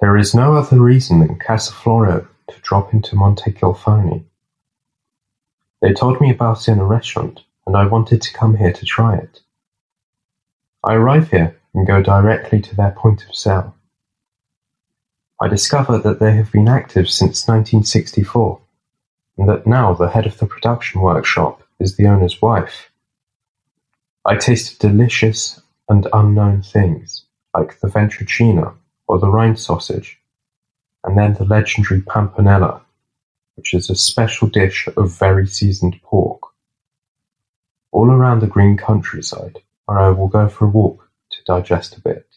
There is no other reason than Casa Florio to drop into Monte Gilfoni. They told me about it in a restaurant, and I wanted to come here to try it. I arrive here and go directly to their point of sale. I discover that they have been active since 1964, and that now the head of the production workshop is the owner's wife. I tasted delicious and unknown things, like the ventricina, or the rind sausage, and then the legendary Pampanella, which is a special dish of very seasoned pork. All around the green countryside, where I will go for a walk to digest a bit.